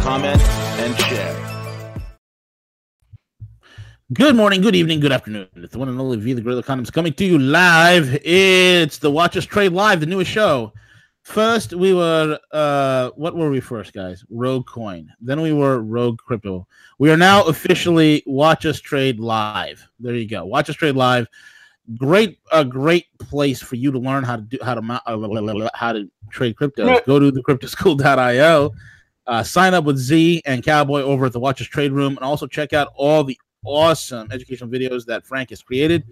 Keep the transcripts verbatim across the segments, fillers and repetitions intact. comment, and share. Good morning, good evening, good afternoon. It's the one and only V the Gorilla Economist coming to you live. It's the Watch Us Trade Live, the newest show. First, we were, uh, what were we first, guys? Rogue Coin. Then we were Rogue Crypto. We are now officially Watch Us Trade Live. There you go. Watch Us Trade Live. Great, a great place for you to learn how to do how to uh, how to trade crypto. Go to the crypto school dot i o. Uh, sign up with Z and Cowboy over at the Watchers Trade Room, and also check out all the awesome educational videos that Frank has created.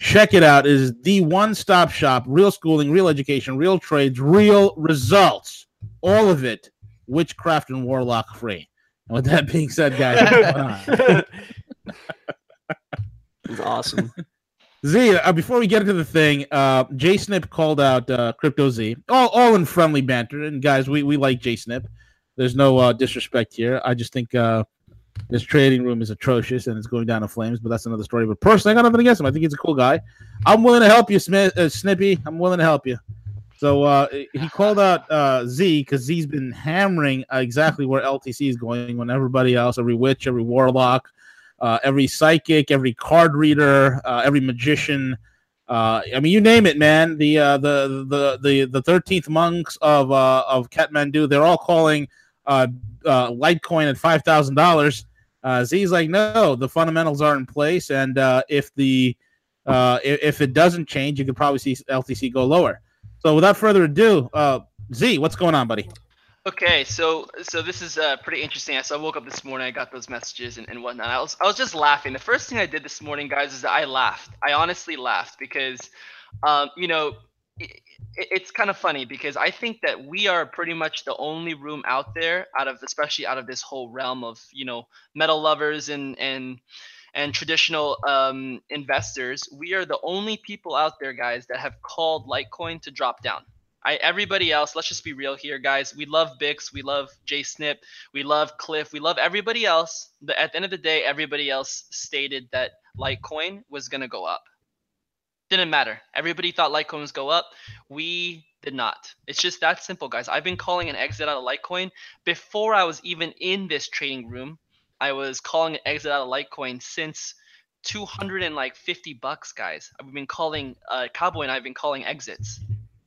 Check it out. It is the one-stop shop, real schooling, real education, real trades, real results. All of it, witchcraft and warlock free. And with that being said, guys, what's going on? It's awesome. Z, uh, before we get into the thing, uh, J Snip called out uh, Crypto Z. All, all in friendly banter. And guys, we, we like J Snip. There's no uh, disrespect here. I just think uh, this trading room is atrocious and it's going down in flames, but that's another story. But personally, I got nothing against him. I think he's a cool guy. I'm willing to help you, Smith, uh, Snippy. I'm willing to help you. So uh, he called out uh, Z because Z's been hammering uh, exactly where L T C is going when everybody else, every witch, every warlock, uh, every psychic, every card reader, uh, every magician, Uh, I mean, you name it, man. The uh, the the the the thirteenth monks of uh, of Kathmandu, they're all calling uh, uh, Litecoin at five thousand dollars. Uh, Z's like, no, the fundamentals are in place, and uh, if the uh, if, if it doesn't change, you could probably see L T C go lower. So, without further ado, uh, Z, what's going on, buddy? Okay, so so this is uh, pretty interesting. So I woke up this morning, I got those messages and, and whatnot. I was I was just laughing. The first thing I did this morning, guys, is I laughed. I honestly laughed because, um, you know, it, it's kind of funny because I think that we are pretty much the only room out there, out of especially out of this whole realm of, you know, metal lovers and and and traditional um, investors. We are the only people out there, guys, that have called Litecoin to drop down. I, everybody else, let's just be real here, guys. We love Bix. We love J Snip. We love Cliff. We love everybody else. But at the end of the day, everybody else stated that Litecoin was going to go up. Didn't matter. Everybody thought Litecoin was go up. We did not. It's just that simple, guys. I've been calling an exit out of Litecoin. Before I was even in this trading room, I was calling an exit out of Litecoin since two hundred fifty bucks, guys. I've been calling, uh, Cowboy and I have been calling exits.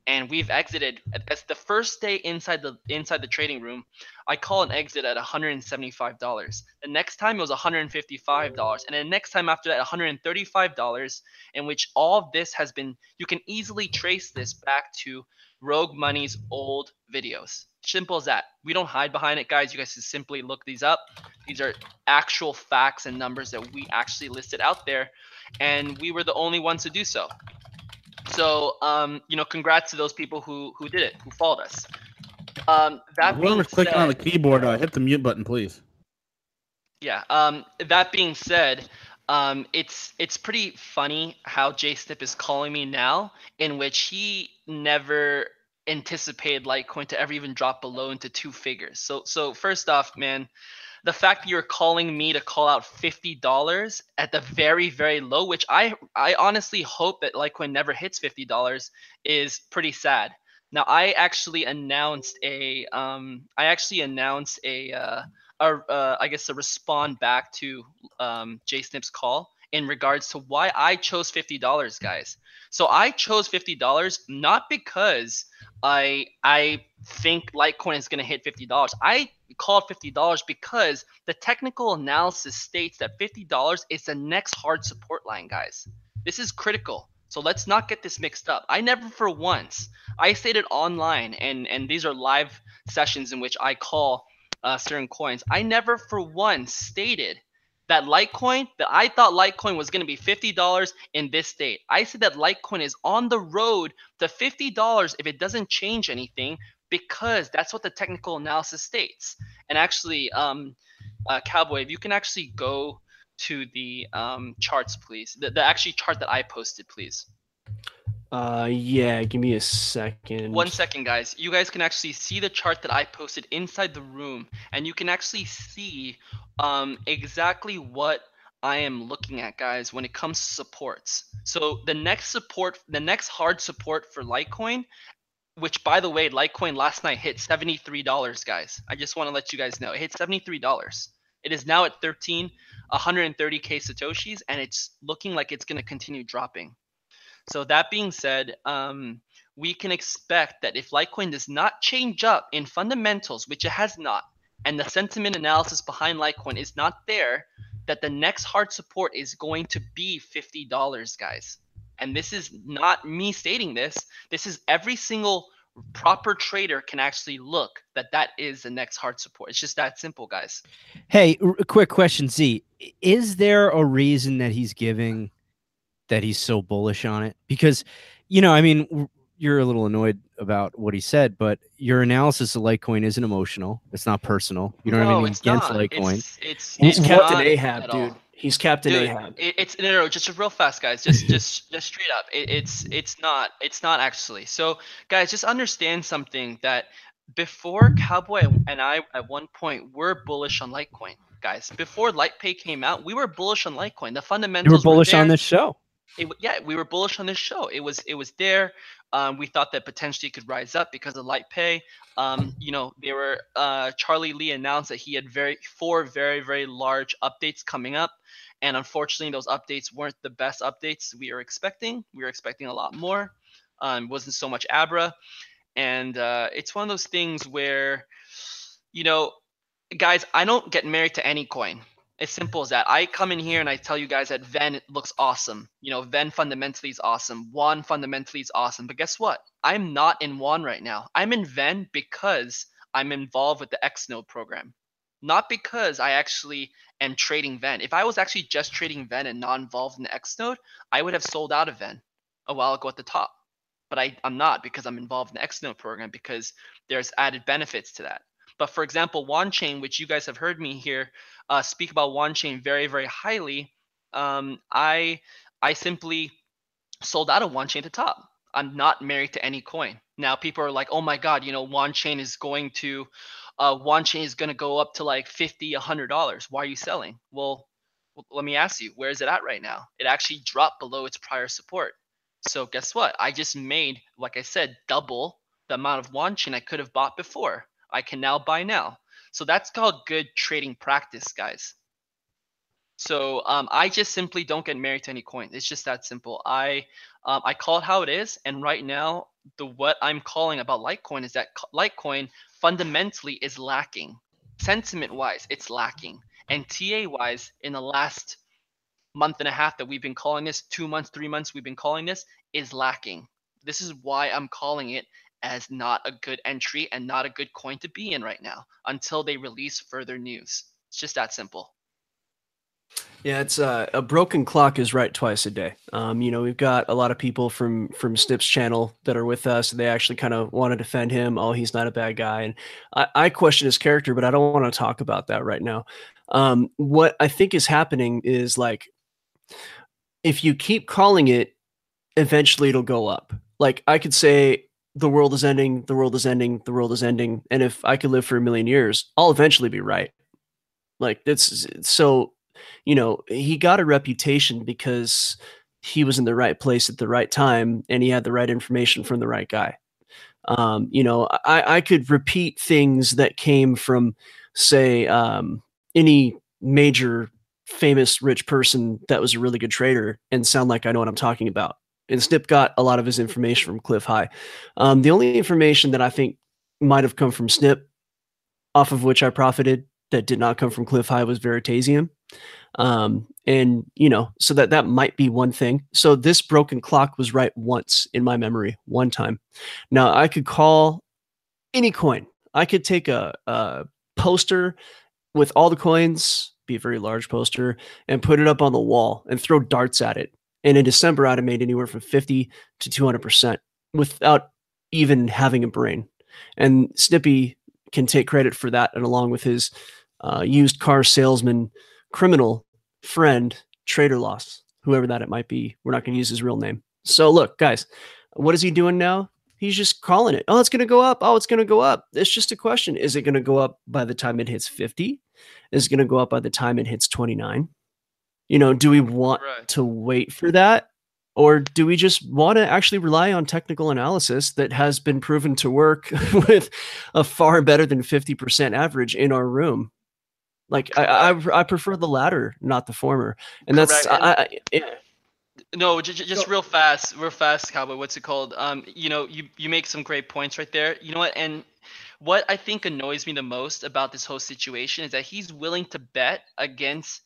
And we've exited. That's the first day inside the inside the trading room. I call an exit at one hundred seventy-five dollars. The next time it was one hundred fifty-five dollars, and the next time after that, one hundred thirty-five dollars. In which all of this has been. You can easily trace this back to Rogue Money's old videos. Simple as that. We don't hide behind it, guys. You guys can simply look these up. These are actual facts and numbers that we actually listed out there, and we were the only ones to do so. So, um, you know, congrats to those people who who did it, who followed us. Um, that whoever's clicking on the keyboard, uh, hit the mute button, please. Yeah. Um, that being said, um, it's it's pretty funny how J Snip is calling me now, in which he never anticipated Litecoin to ever even drop below into two figures. So, so first off, man, the fact that you're calling me to call out fifty dollars at the very, very low, which I I honestly hope that Litecoin never hits fifty dollars, is pretty sad. Now, I actually announced a um I actually announced a uh, a uh, I guess a respond back to um J Snip's call in regards to why I chose fifty dollars, guys. So I chose fifty dollars not because I I think Litecoin is going to hit fifty dollars. I called fifty dollars because the technical analysis states that fifty dollars is the next hard support line, guys. This is critical. So let's not get this mixed up. I never for once, I stated online, and, and these are live sessions in which I call uh, certain coins. I never for once stated that Litecoin, that I thought Litecoin was going to be fifty dollars in this date. I said that Litecoin is on the road to fifty dollars if it doesn't change anything, because that's what the technical analysis states. And actually, um, uh, Cowboy, if you can actually go to the um, charts, please. The, the actually chart that I posted, please. Uh, yeah, give me a second. One second, guys. You guys can actually see the chart that I posted inside the room, and you can actually see um, exactly what I am looking at, guys, when it comes to supports. So the next support, the next hard support for Litecoin, which, by the way, Litecoin last night hit seventy-three dollars, guys. I just want to let you guys know. It hit seventy-three dollars. It is now at thirteen, one hundred thirty K Satoshis, and it's looking like it's going to continue dropping. So that being said, um, we can expect that if Litecoin does not change up in fundamentals, which it has not, and the sentiment analysis behind Litecoin is not there, that the next hard support is going to be fifty dollars, guys. And this is not me stating this. This is every single proper trader can actually look that that is the next hard support. It's just that simple, guys. Hey, a quick question, Z. Is there a reason that he's giving that he's so bullish on it? Because, you know, I mean, you're a little annoyed about what he said, but your analysis of Litecoin isn't emotional. It's not personal. You don't no, have anything against not. Litecoin. It's, it's, he's it's Captain Ahab, dude. He's Captain dude, Ahab. It, it's no, no, just real fast, guys. Just, just, just straight up. It, it's, it's not. It's not actually. So, guys, just understand something that before Cowboy and I, at one point, were bullish on Litecoin, guys. Before LitePay came out, we were bullish on Litecoin. The fundamentals. You were bullish were there. on this show. It, yeah, we were bullish on this show. It was it was there. Um, we thought that potentially it could rise up because of LitePay. Um, you know, they were uh, Charlie Lee announced that he had very four very very large updates coming up, and unfortunately those updates weren't the best updates we were expecting. We were expecting a lot more. Um, wasn't so much Abra, and uh, it's one of those things where, you know, guys, I don't get married to any coin. As simple as that. I come in here and I tell you guys that Venn looks awesome. You know, Venn fundamentally is awesome. Wan fundamentally is awesome. But guess what? I'm not in Wan right now. I'm in Venn because I'm involved with the Xnode program. Not because I actually am trading Venn. If I was actually just trading Venn and not involved in the Xnode, I would have sold out of Venn a while ago at the top. But I, I'm not because I'm involved in the Xnode program because there's added benefits to that. But for example, Wanchain, which you guys have heard me here uh, speak about Wanchain very, very highly, um, I I simply sold out of Wanchain at the top. I'm not married to any coin. Now people are like, oh my God, you know, Wanchain is going to uh, Wanchain is going to go up to like fifty dollars, one hundred dollars. Why are you selling? Well, let me ask you, where is it at right now? It actually dropped below its prior support. So guess what? I just made, like I said, double the amount of Wanchain I could have bought before. I can now buy now. So that's called good trading practice, guys. So um, I just simply don't get married to any coin. It's just that simple. I um, I call it how it is. And right now, the what I'm calling about Litecoin is that Litecoin fundamentally is lacking. Sentiment-wise, it's lacking. And T A-wise, in the last month and a half that we've been calling this, two months, three months we've been calling this, is lacking. This is why I'm calling it as not a good entry and not a good coin to be in right now until they release further news. It's just that simple. Yeah, it's uh, a broken clock is right twice a day. Um, you know, we've got a lot of people from from Snip's channel that are with us. And they actually kind of want to defend him. Oh, he's not a bad guy. And I, I question his character, but I don't want to talk about that right now. Um, what I think is happening is, like, if you keep calling it, eventually it'll go up. Like, I could say, the world is ending, the world is ending, the world is ending. And if I could live for a million years, I'll eventually be right. Like, it's so, you know, he got a reputation because he was in the right place at the right time and he had the right information from the right guy. Um, you know, I, I could repeat things that came from, say, um, any major famous rich person that was a really good trader and sound like I know what I'm talking about. And Snip got a lot of his information from Cliff High. Um, the only information that I think might have come from Snip, off of which I profited, that did not come from Cliff High was Veritasium. Um, and, you know, so that that might be one thing. So this broken clock was right once in my memory, one time. Now, I could call any coin. I could take a, a poster with all the coins, be a very large poster, and put it up on the wall and throw darts at it. And in December, I'd have made anywhere from fifty to two hundred percent without even having a brain. And Snippy can take credit for that, and along with his uh, used car salesman criminal friend, Trader Loss, whoever that it might be. We're not going to use his real name. So look, guys, what is he doing now? He's just calling it. Oh, it's going to go up. Oh, it's going to go up. It's just a question. Is it going to go up by the time it hits fifty? Is it going to go up by the time it hits twenty-nine? You know, do we want right. to wait for that? Or do we just want to actually rely on technical analysis that has been proven to work with a far better than fifty percent average in our room? Like, I, I, I prefer the latter, not the former. And Correct. that's... I, I, it, No, just, just real fast, real fast, Cowboy. What's it called? Um, you know, you, you make some great points right there. You know what? And what I think annoys me the most about this whole situation is that he's willing to bet against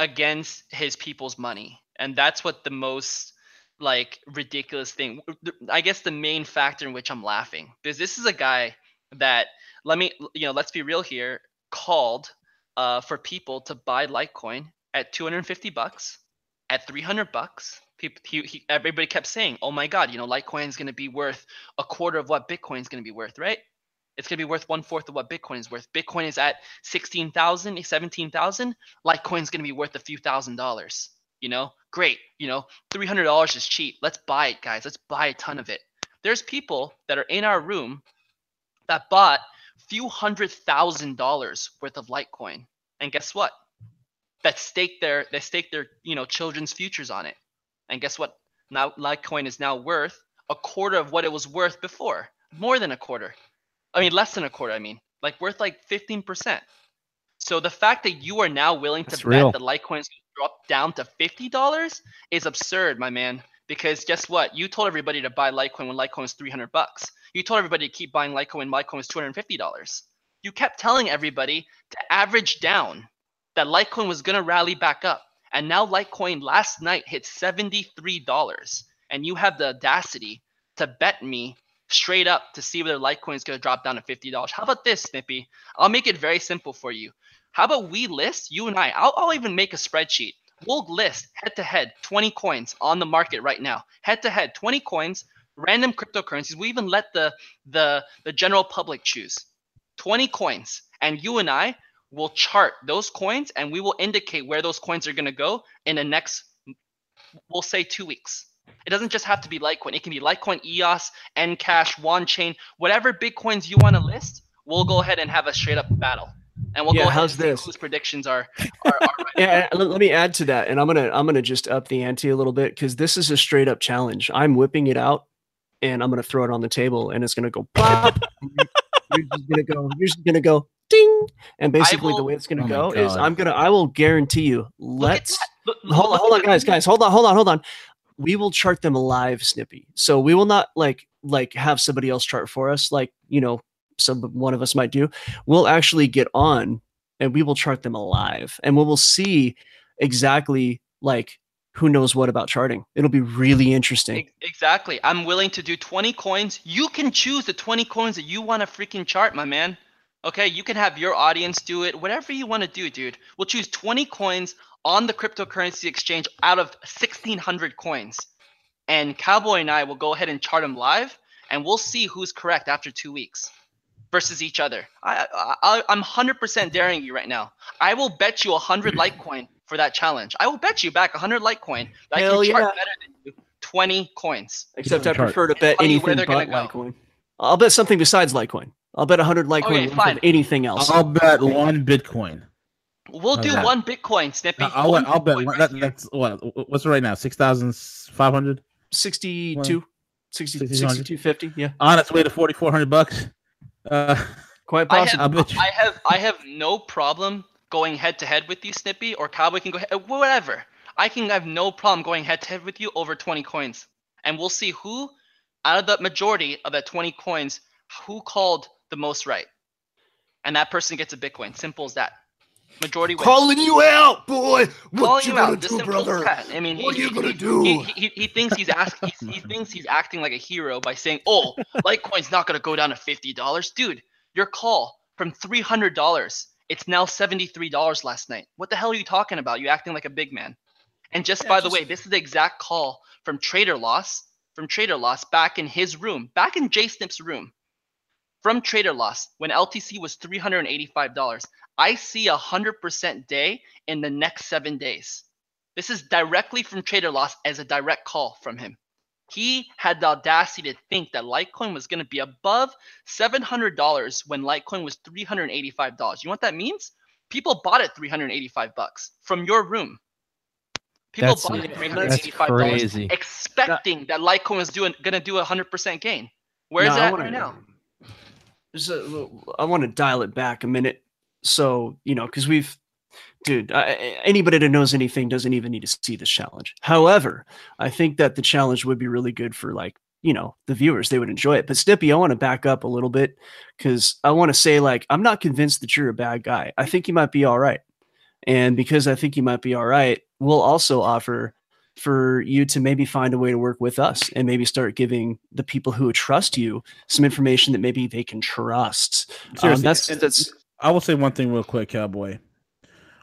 against his people's money, and that's what the most like ridiculous thing. I guess the main factor in which I'm laughing, because this is a guy that let me you know let's be real here called uh, for people to buy Litecoin at two hundred fifty bucks. At three hundred bucks, he, he, he, everybody kept saying, oh my God, you know, Litecoin is going to be worth a quarter of what Bitcoin is going to be worth, right? It's going to be worth one fourth of what Bitcoin is worth. Bitcoin is at sixteen thousand, seventeen thousand. Litecoin is going to be worth a few thousand dollars, you know? Great, you know, three hundred dollars is cheap. Let's buy it, guys. Let's buy a ton of it. There's people that are in our room that bought a few hundred thousand dollars worth of Litecoin. And guess what? That stake their they stake their you know children's futures on it, and guess what? Now Litecoin is now worth a quarter of what it was worth before, more than a quarter. I mean, less than a quarter. I mean, like worth like fifteen percent. So the fact that you are now willing to That's bet real. that Litecoin is going to drop down to fifty dollars is absurd, my man. Because guess what? You told everybody to buy Litecoin when Litecoin was three hundred bucks. You told everybody to keep buying Litecoin when Litecoin was two hundred fifty dollars. You kept telling everybody to average down. That Litecoin was going to rally back up. And now Litecoin last night hit seventy-three dollars. And you have the audacity to bet me straight up to see whether Litecoin is going to drop down to fifty dollars. How about this, Snippy? I'll make it very simple for you. How about we list, you and I, I'll, I'll even make a spreadsheet. We'll list head-to-head twenty coins on the market right now. Head-to-head twenty coins, random cryptocurrencies. We even let the, the, the general public choose. twenty coins. And you and I, we'll chart those coins, and we will indicate where those coins are going to go in the next, we'll say, two weeks. It doesn't just have to be Litecoin. It can be Litecoin, E O S, Ncash, Wanchain, whatever Bitcoins you want to list, we'll go ahead and have a straight-up battle. And we'll yeah, go ahead how's and see this? whose predictions are. are, are right yeah, let, let me add to that, and I'm gonna I'm gonna just up the ante a little bit, because this is a straight-up challenge. I'm whipping it out, and I'm gonna throw it on the table, and it's gonna go pop. You're just gonna go. You're just gonna go. Ding. And basically will, the way it's going to oh go is I'm going to, I will guarantee you, let's look, hold on, hold on guys, guys, hold on, hold on, hold on. We will chart them live, Snippy. So we will not like, like have somebody else chart for us. Like, you know, some, one of us might do, we'll actually get on and we will chart them alive, and we will see exactly like who knows what about charting. It'll be really interesting. Exactly. I'm willing to do twenty coins. You can choose the twenty coins that you want to freaking chart, my man. Okay, you can have your audience do it, whatever you want to do, dude. We'll choose twenty coins on the cryptocurrency exchange out of sixteen hundred coins. And Cowboy and I will go ahead and chart them live, and we'll see who's correct after two weeks versus each other. I, I, I'm one hundred percent daring you right now. I will bet you one hundred Litecoin for that challenge. I will bet you back one hundred Litecoin that Hell I can chart yeah. better than you twenty coins. Except I prefer to bet anything but Litecoin. Go. I'll bet something besides Litecoin. I'll bet one hundred Litecoin okay, and anything else. I'll bet one Bitcoin. We'll do that? one Bitcoin, Snippy. No, I'll, one I'll Bitcoin bet one. That, that's what? What's it right now? six thousand five hundred? sixty-two. sixty-two fifty, yeah. On its way to forty-four hundred bucks. Uh, Quite possible. I have, I'll bet you. I have, I have no problem going head-to-head with you, Snippy, or Cowboy can go – whatever. I can have no problem going head-to-head with you over twenty coins. And we'll see who, out of the majority of that twenty coins, who called the most right, and that person gets a Bitcoin. Simple as that. Majority wins. Calling you out, boy. What you, you gonna out. do, brother? I mean, what he, are you gonna he, do? He, he, he thinks he's asking. he, he thinks he's acting like a hero by saying, "Oh, Litecoin's not gonna go down to fifty dollars, dude." Your call from three hundred dollars. It's now seventy-three dollars last night. What the hell are you talking about? You acting like a big man. And just yeah, by just... the way, this is the exact call from Trader Loss. From Trader Loss back in his room, back in J Snip's room. From Trader Loss, when L T C was three hundred eighty-five dollars, I see a one hundred percent day in the next seven days. This is directly from Trader Loss as a direct call from him. He had the audacity to think that Litecoin was going to be above seven hundred dollars when Litecoin was three hundred eighty-five dollars. You know what that means? People bought it three hundred eighty-five bucks from your room. People that's, bought it three hundred eighty-five dollars expecting that, that Litecoin was doing going to do a one hundred percent gain. Where is no, that wanna, right now? A, I want to dial it back a minute. So, you know, because we've, dude, I, anybody that knows anything doesn't even need to see this challenge. However, I think that the challenge would be really good for, like, you know, the viewers. They would enjoy it. But Snippy, I want to back up a little bit because I want to say, like, I'm not convinced that you're a bad guy. I think you might be all right. And because I think you might be all right, we'll also offer for you to maybe find a way to work with us and maybe start giving the people who trust you some information that maybe they can trust. Um, that's, that's, I will say one thing real quick, Cowboy.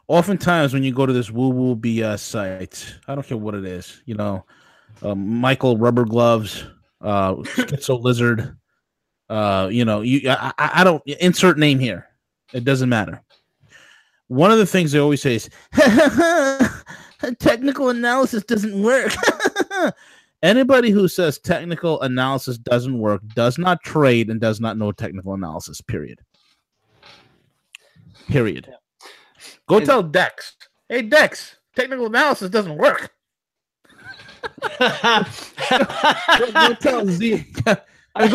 Oftentimes when you go to this woo-woo B S site, I don't care what it is, you know, um, Michael Rubber Gloves, uh, Schizo Lizard, uh, you know, you I, I don't insert name here. It doesn't matter. One of the things they always say is, technical analysis doesn't work. Anybody who says technical analysis doesn't work does not trade and does not know technical analysis, period. Period. Yeah. Go and tell Dex, hey, Dex, technical analysis doesn't work. go, go tell Z. Go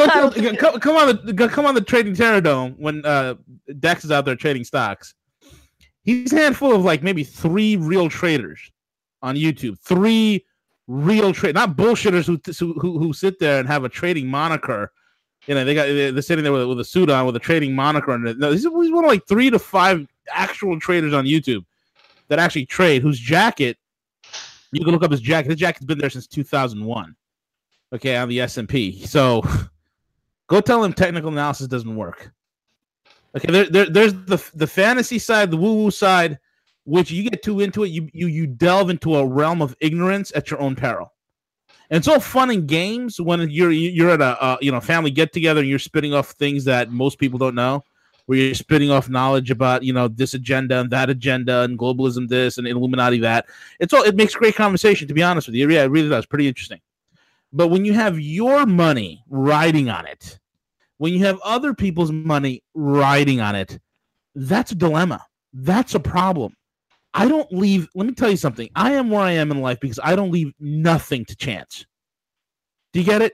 tell, come, come, on the, come on the trading terror dome when uh, Dex is out there trading stocks. He's a handful of, like, maybe three real traders on YouTube. Three real traders, not bullshitters who, who who sit there and have a trading moniker. You know, they got they're sitting there with, with a suit on with a trading moniker. And no, he's one of like three to five actual traders on YouTube that actually trade. Whose jacket you can look up his jacket. His jacket's been there since two thousand one. Okay, on the S and P. So go tell him technical analysis doesn't work. Okay, there, there, there's the the fantasy side, the woo-woo side, which you get too into it, you you you delve into a realm of ignorance at your own peril. And it's all fun and games when you're you're at a uh, you know family get together and you're spitting off things that most people don't know, where you're spitting off knowledge about you know this agenda and that agenda and globalism this and Illuminati that. It's all it makes great conversation, to be honest with you. Yeah, it really does. Pretty interesting. But when you have your money riding on it, when you have other people's money riding on it, that's a dilemma. That's a problem. I don't leave. Let me tell you something. I am where I am in life because I don't leave nothing to chance. Do you get it?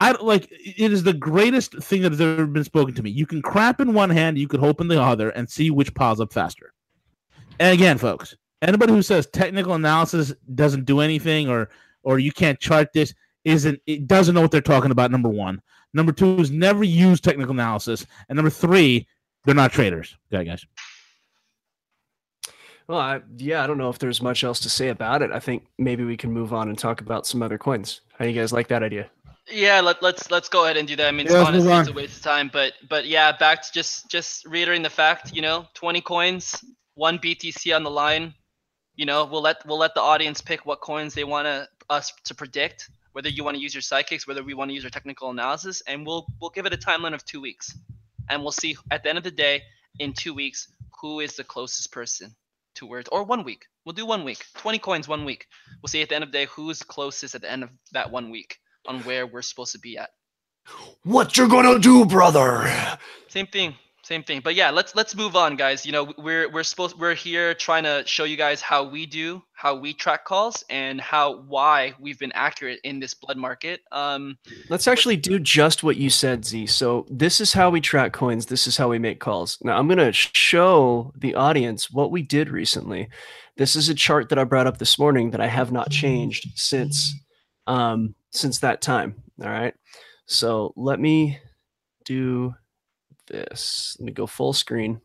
I like it is the greatest thing that has ever been spoken to me. You can crap in one hand, you could hope in the other, and see which piles up faster. And again, folks, anybody who says technical analysis doesn't do anything or or you can't chart this isn't it doesn't know what they're talking about. Number one. Number two is never use technical analysis. And number three, they're not traders. Okay, guys. Well, I, yeah, I don't know if there's much else to say about it. I think maybe we can move on and talk about some other coins. How do you guys like that idea? Yeah, let, let's let's go ahead and do that. I mean, yeah, it's honestly it's a waste of time. But but yeah, back to just, just reiterating the fact, you know, twenty coins, one B T C on the line. You know, we'll let, we'll let the audience pick what coins they want to, us to predict. Whether you want to use your psychics, whether we want to use our technical analysis, and we'll we'll give it a timeline of two weeks, and we'll see at the end of the day in two weeks who is the closest person to where, or one week. We'll do one week, twenty coins, one week. We'll see at the end of the day who's closest at the end of that one week on where we're supposed to be at. What you're gonna do, brother? Same thing, same thing. But yeah, let's let's move on, guys. You know, we're we're supposed we're here trying to show you guys how we do. How we track calls and how why we've been accurate in this blood market. Um, Let's actually do just what you said, Z. So this is how we track coins. This is how we make calls. Now I'm going to show the audience what we did recently. This is a chart that I brought up this morning that I have not changed since um, since that time. All right. So let me do this. Let me go full screen.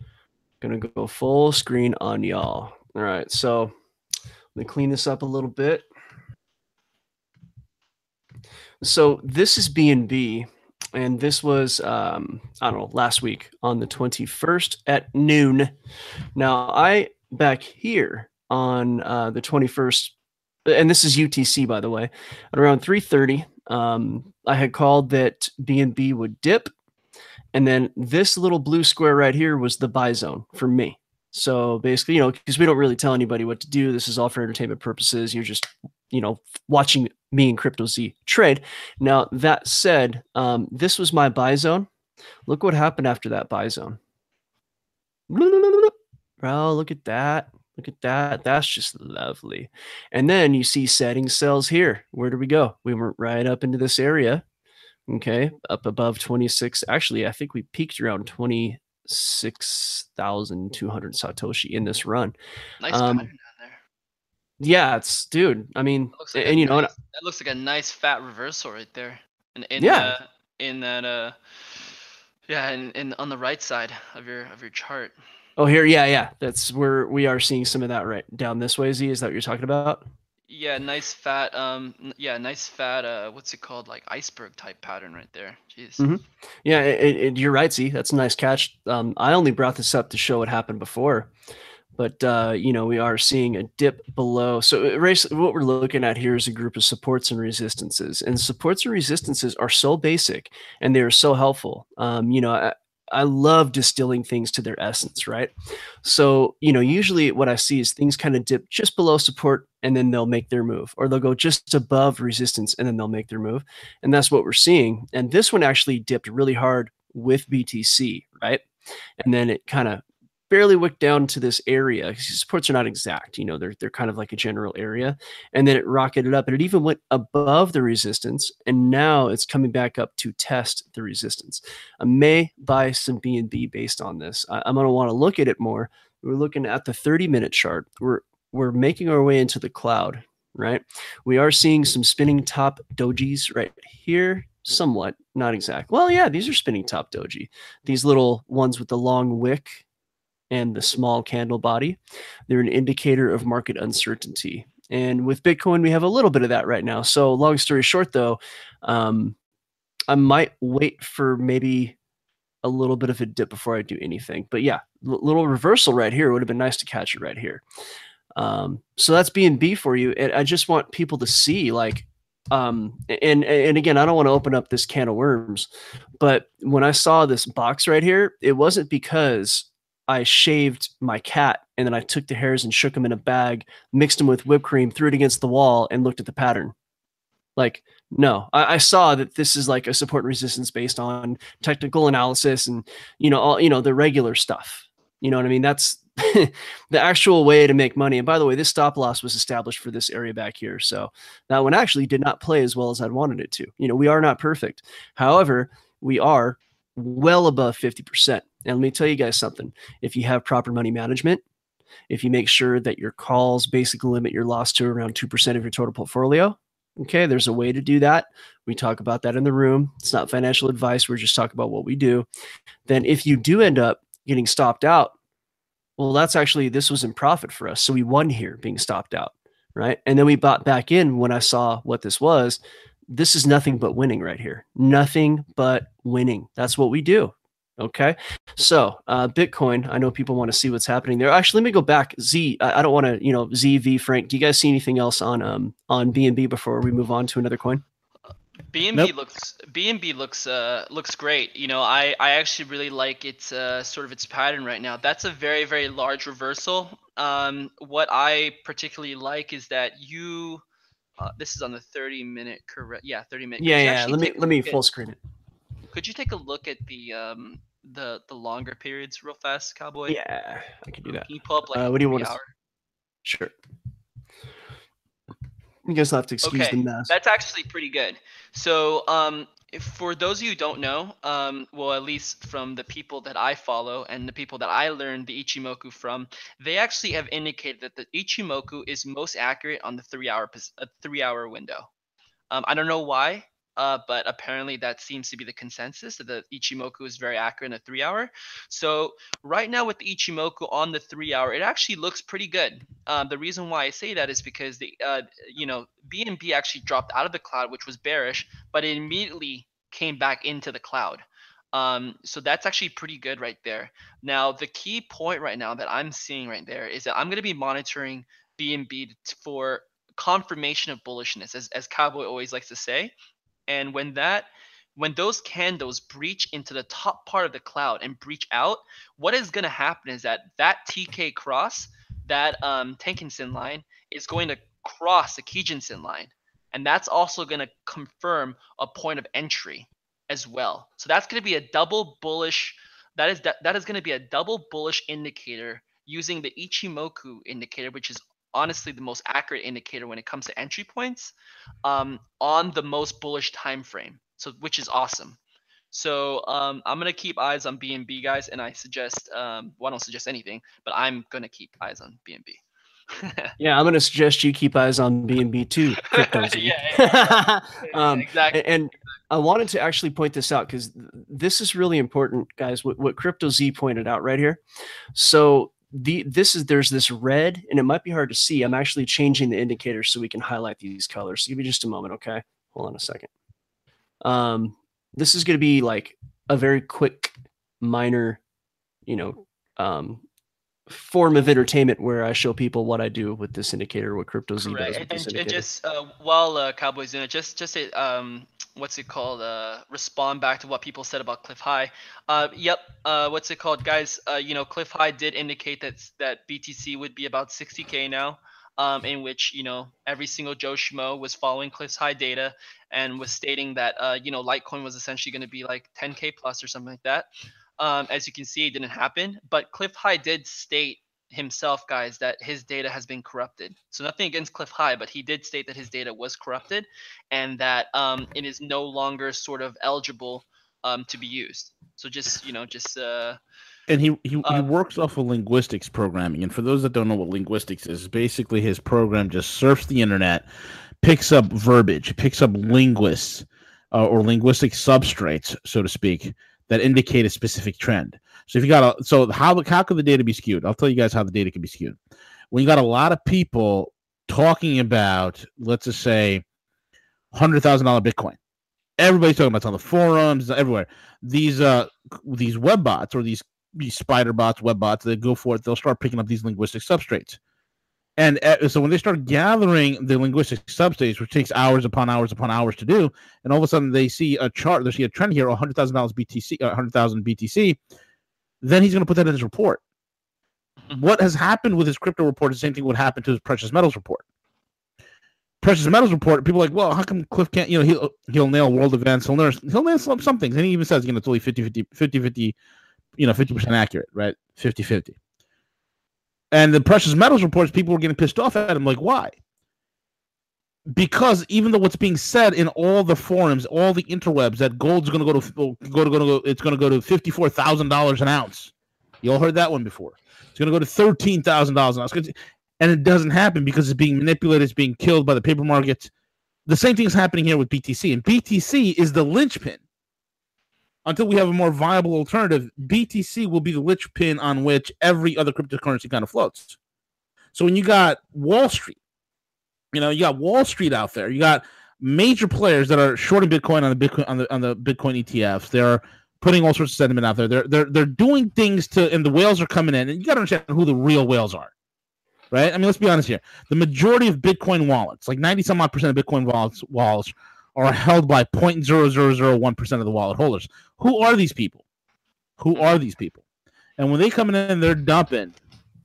I'm going to go full screen on y'all. All right. So. Let me clean this up a little bit. So this is B N B, and this was, um, I don't know, last week on the twenty-first at noon. Now, I, back here on uh, the twenty-first, and this is U T C, by the way, at around three thirty, um, I had called that B N B would dip, And then this little blue square right here was the buy zone for me. So basically, you know, because we don't really tell anybody what to do. This is all for entertainment purposes. You're just, you know, watching me and Crypto Z trade. Now, that said, um, this was my buy zone. Look what happened after that buy zone. Bro, look at that. Look at that. That's just lovely. And then you see setting sells here. Where do we go? We went right up into this area. Okay, up above twenty-six. Actually, I think we peaked around twenty-six thousand two hundred Satoshi in this run. Nice um, pattern down there. Yeah, it's, dude, I mean, like, and you nice, know, and I, that looks like a nice fat reversal right there. And in, yeah, uh, in that, uh, yeah, and in, in, on the right side of your of your chart. Oh, here, yeah, yeah, that's where we are seeing some of that right down this way. Z, is that what you're talking about? Yeah, nice fat, um, yeah, nice fat, uh, what's it called, like iceberg type pattern right there. Jeez. Mm-hmm. Yeah, it, it, you're right, Z. That's a nice catch. Um, I only brought this up to show what happened before, but, uh, you know, we are seeing a dip below. So what we're looking at here is a group of supports and resistances, and supports and resistances are so basic and they are so helpful. Um, you know, I, I love distilling things to their essence, right? So, you know, usually what I see is things kind of dip just below support and then they'll make their move, or they'll go just above resistance and then they'll make their move. And that's what we're seeing. And this one actually dipped really hard with B T C, right? And then it kind of barely wicked down to this area. Supports are not exact, you know, they're, they're kind of like a general area. And then it rocketed up and it even went above the resistance. And now it's coming back up to test the resistance. I may buy some B N B based on this. I, I'm going to want to look at it more. We're looking at the thirty minute chart. We're, we're making our way into the cloud, right? We are seeing some spinning top dojis right here. Somewhat, not exact. Well, yeah, these are spinning top doji. These little ones with the long wick and the small candle body, they're an indicator of market uncertainty. And with Bitcoin, we have a little bit of that right now. So long story short, though, um, I might wait for maybe a little bit of a dip before I do anything. But yeah, little reversal right here would have been nice to catch it right here. Um, so that's B N B for you. And I just want people to see, like, um, and and again, I don't want to open up this can of worms, but when I saw this box right here, it wasn't because I shaved my cat and then I took the hairs and shook them in a bag, mixed them with whipped cream, threw it against the wall and looked at the pattern. Like, no, I, I saw that this is like a support and resistance based on technical analysis and, you know, all, you know, the regular stuff, you know what I mean? That's the actual way to make money. And by the way, this stop loss was established for this area back here. So that one actually did not play as well as I'd wanted it to. You know, we are not perfect. However, we are well above fifty percent. And let me tell you guys something. If you have proper money management, if you make sure that your calls basically limit your loss to around two percent of your total portfolio, okay, there's a way to do that. We talk about that in the room. It's not financial advice. We're just talking about what we do. Then if you do end up getting stopped out, well, that's actually, this was in profit for us. So we won here being stopped out, right? And then we bought back in when I saw what this was. This is nothing but winning right here. Nothing but winning. That's what we do. Okay, so uh, Bitcoin, I know people want to see what's happening there. Actually, let me go back. Z, I, I don't want to, you know, Z, V, Frank, do you guys see anything else on um on B N B before we move on to another coin? B N B nope. looks B N B looks uh looks great. You know, I I actually really like its uh sort of its pattern right now. That's a very very large reversal. Um, what I particularly like is that you, uh, this is on the thirty minute, correct? Yeah, thirty minute. Yeah, yeah. Let me let me full screen it. Could you take a look at the um the the longer periods real fast, Cowboy? Yeah, I can do that. Can you pull up like uh, what do you want? Hour? Sure. You guys have to excuse okay. the mess. That's actually pretty good. So um, if, for those of you who don't know, um, well, at least from the people that I follow and the people that I learned the Ichimoku from, they actually have indicated that the Ichimoku is most accurate on the three hour a three hour window. Um, I don't know why. Uh, but apparently that seems to be the consensus that the Ichimoku is very accurate in a three hour. So right now with the Ichimoku on the three hour, it actually looks pretty good. Uh, the reason why I say that is because the uh, you know, B N B actually dropped out of the cloud, which was bearish, but it immediately came back into the cloud. Um, so that's actually pretty good right there. Now the key point right now that I'm seeing right there is that I'm going to be monitoring B N B for confirmation of bullishness, as as Cowboy always likes to say. And when that when those candles breach into the top part of the cloud and breach out, what is going to happen is that that T K cross, that um, Tenkan-sen line, is going to cross the Kijun-sen line. And that's also going to confirm a point of entry as well. So that's going to be a double bullish. That is that, that is going to be a double bullish indicator using the Ichimoku indicator, which is honestly the most accurate indicator when it comes to entry points um, on the most bullish time frame. So which is awesome. So um, I'm gonna keep eyes on B N B, guys, and I suggest um, well, I don't suggest anything, but I'm gonna keep eyes on B N B. Yeah, I'm going to suggest you keep eyes on B N B too. Crypto Z. Yeah, yeah, yeah. um, exactly. And I wanted to actually point this out because this is really important, guys, what, what Crypto Z pointed out right here. So the this is there's this red, and it might be hard to see. I'm actually changing the indicator so we can highlight these colors. So give me just a moment, okay? Hold on a second. Um, this is going to be like a very quick, minor, you know, um, form of entertainment where I show people what I do with this indicator, what Crypto Z does with this indicator. And just uh, while uh, Cowboy's in it, just just a, um, what's it called? Uh, respond back to what people said about Cliff High. Uh, yep. Uh, what's it called, guys? Uh, you know, Cliff High did indicate that that B T C would be about sixty K now. Um, in which, you know, every single Joe Schmo was following Cliff's High data and was stating that uh, you know, Litecoin was essentially going to be like ten K plus or something like that. Um, as you can see, it didn't happen, but Cliff High did state himself, guys, that his data has been corrupted. So nothing against Cliff High, but he did state that his data was corrupted and that um, it is no longer sort of eligible um, to be used. So just, you know, just uh, and he he, uh, he works off of linguistics programming. And for those that don't know what linguistics is, basically his program just surfs the internet, picks up verbiage, picks up linguists uh, or linguistic substrates, so to speak, that indicate a specific trend. So if you got a, so how how could the data be skewed? I'll tell you guys how the data can be skewed. When you got a lot of people talking about, let's just say, one hundred thousand dollar Bitcoin, everybody's talking about it on the forums, everywhere. These uh these web bots or these these spider bots, web bots, they go for it. They'll start picking up these linguistic substrates, and uh, so when they start gathering the linguistic substrates, which takes hours upon hours upon hours to do, and all of a sudden they see a chart, they see a trend here, one hundred thousand dollars B T C, one hundred thousand B T C, then he's going to put that in his report. What has happened with his crypto report is the same thing would happen to his precious metals report. Precious metals report, people are like, well, how come Cliff can't, you know, he'll, he'll nail world events, he'll nail, he'll nail some, some things, and he even says, you know, it's only fifty fifty, fifty fifty, you know, fifty percent accurate, right, fifty fifty. And the precious metals reports, people were getting pissed off at him. Like, why? Because even though what's being said in all the forums, all the interwebs, that gold's going to go to go to go to go, it's going to go to fifty-four thousand dollars an ounce. You all heard that one before. It's going to go to thirteen thousand dollars an ounce, and it doesn't happen because it's being manipulated. It's being killed by the paper markets. The same thing is happening here with B T C, and B T C is the linchpin. Until we have a more viable alternative, B T C will be the linchpin on which every other cryptocurrency kind of floats. So when you got Wall Street, you know, you got Wall Street out there, you got major players that are shorting Bitcoin on the Bitcoin on the on the Bitcoin E T Fs. They're putting all sorts of sentiment out there. They're they're they're doing things to, and the whales are coming in. And you got to understand who the real whales are, right? I mean, let's be honest here. The majority of Bitcoin wallets, like ninety some odd percent of Bitcoin wallets, wallets. are held by zero point zero zero zero one percent of the wallet holders. Who are these people? Who are these people? And when they come in, they're dumping